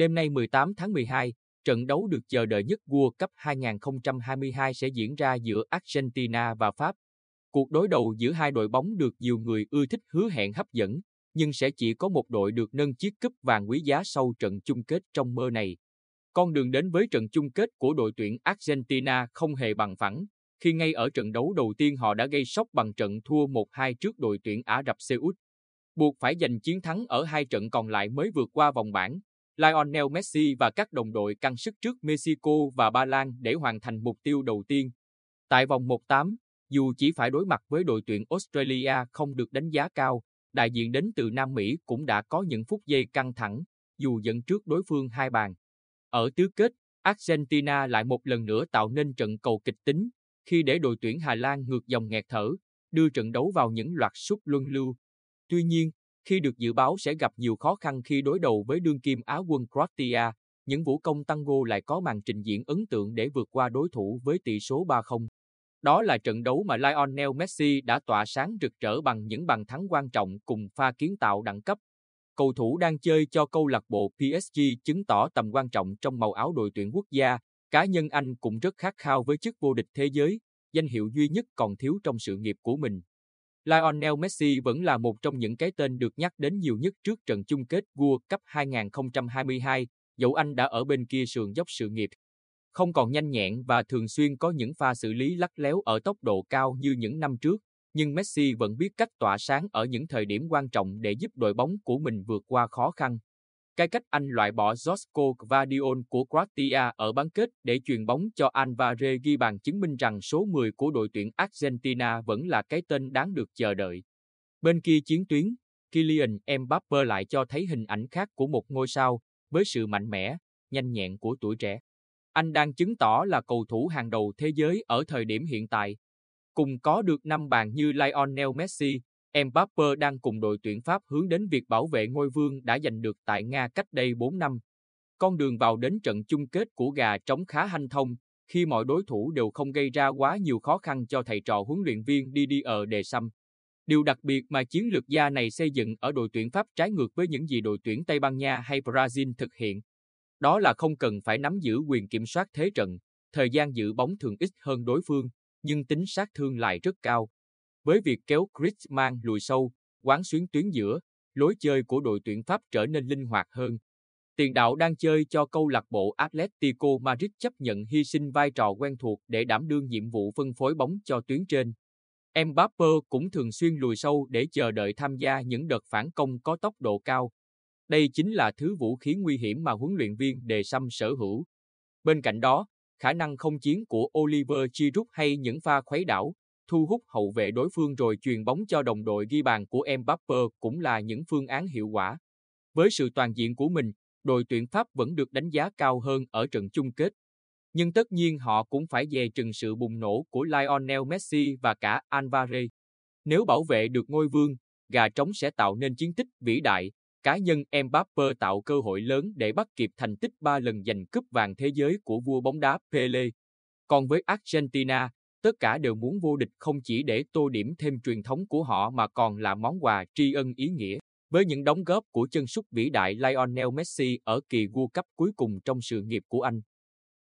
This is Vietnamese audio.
Đêm nay 18 tháng 12, trận đấu được chờ đợi nhất World Cup 2022 sẽ diễn ra giữa Argentina và Pháp. Cuộc đối đầu giữa hai đội bóng được nhiều người ưa thích hứa hẹn hấp dẫn, nhưng sẽ chỉ có một đội được nâng chiếc cúp vàng quý giá sau trận chung kết trong mơ này. Con đường đến với trận chung kết của đội tuyển Argentina không hề bằng phẳng, khi ngay ở trận đấu đầu tiên họ đã gây sốc bằng trận thua 1-2 trước đội tuyển Ả Rập Xê Út. Buộc phải giành chiến thắng ở hai trận còn lại mới vượt qua vòng bảng, Lionel Messi và các đồng đội căng sức trước Mexico và Ba Lan để hoàn thành mục tiêu đầu tiên. Tại vòng 1/8, dù chỉ phải đối mặt với đội tuyển Australia không được đánh giá cao, đại diện đến từ Nam Mỹ cũng đã có những phút giây căng thẳng, dù dẫn trước đối phương 2 bàn. Ở tứ kết, Argentina lại một lần nữa tạo nên trận cầu kịch tính, khi để đội tuyển Hà Lan ngược dòng nghẹt thở, đưa trận đấu vào những loạt sút luân lưu. Tuy nhiên, khi được dự báo sẽ gặp nhiều khó khăn khi đối đầu với đương kim Á quân Croatia, những vũ công tango lại có màn trình diễn ấn tượng để vượt qua đối thủ với tỷ số 3-0. Đó là trận đấu mà Lionel Messi đã tỏa sáng rực rỡ bằng những bàn thắng quan trọng cùng pha kiến tạo đẳng cấp. Cầu thủ đang chơi cho câu lạc bộ PSG chứng tỏ tầm quan trọng trong màu áo đội tuyển quốc gia, cá nhân anh cũng rất khát khao với chức vô địch thế giới, danh hiệu duy nhất còn thiếu trong sự nghiệp của mình. Lionel Messi vẫn là một trong những cái tên được nhắc đến nhiều nhất trước trận chung kết World Cup 2022, dẫu anh đã ở bên kia sườn dốc sự nghiệp. Không còn nhanh nhẹn và thường xuyên có những pha xử lý lắt léo ở tốc độ cao như những năm trước, nhưng Messi vẫn biết cách tỏa sáng ở những thời điểm quan trọng để giúp đội bóng của mình vượt qua khó khăn. Cái cách anh loại bỏ Josko Gvardiol của Croatia ở bán kết để chuyền bóng cho Alvarez ghi bàn chứng minh rằng số 10 của đội tuyển Argentina vẫn là cái tên đáng được chờ đợi. Bên kia chiến tuyến, Kylian Mbappe lại cho thấy hình ảnh khác của một ngôi sao với sự mạnh mẽ, nhanh nhẹn của tuổi trẻ. Anh đang chứng tỏ là cầu thủ hàng đầu thế giới ở thời điểm hiện tại. Cùng có được 5 bàn như Lionel Messi, Mbappe đang cùng đội tuyển Pháp hướng đến việc bảo vệ ngôi vương đã giành được tại Nga cách đây 4 năm. Con đường vào đến trận chung kết của gà trống khá hanh thông, khi mọi đối thủ đều không gây ra quá nhiều khó khăn cho thầy trò huấn luyện viên Didier Deschamps. Điều đặc biệt mà chiến lược gia này xây dựng ở đội tuyển Pháp trái ngược với những gì đội tuyển Tây Ban Nha hay Brazil thực hiện. Đó là không cần phải nắm giữ quyền kiểm soát thế trận, thời gian giữ bóng thường ít hơn đối phương, nhưng tính sát thương lại rất cao. Với việc kéo Griezmann lùi sâu, quán xuyến tuyến giữa, lối chơi của đội tuyển Pháp trở nên linh hoạt hơn. Tiền đạo đang chơi cho câu lạc bộ Atletico Madrid chấp nhận hy sinh vai trò quen thuộc để đảm đương nhiệm vụ phân phối bóng cho tuyến trên. Mbappe cũng thường xuyên lùi sâu để chờ đợi tham gia những đợt phản công có tốc độ cao. Đây chính là thứ vũ khí nguy hiểm mà huấn luyện viên Deschamps sở hữu. Bên cạnh đó, khả năng không chiến của Oliver Giroud hay những pha khuấy đảo, thu hút hậu vệ đối phương rồi chuyền bóng cho đồng đội ghi bàn của Mbappe cũng là những phương án hiệu quả. Với sự toàn diện của mình, đội tuyển Pháp vẫn được đánh giá cao hơn ở trận chung kết. Nhưng tất nhiên họ cũng phải dè chừng sự bùng nổ của Lionel Messi và cả Alvarez. Nếu bảo vệ được ngôi vương, gà trống sẽ tạo nên chiến tích vĩ đại. Cá nhân Mbappe tạo cơ hội lớn để bắt kịp thành tích 3 lần giành cúp vàng thế giới của vua bóng đá Pele. Còn với Argentina, tất cả đều muốn vô địch không chỉ để tô điểm thêm truyền thống của họ mà còn là món quà tri ân ý nghĩa. Với những đóng góp của chân sút vĩ đại Lionel Messi ở kỳ World Cup cuối cùng trong sự nghiệp của anh.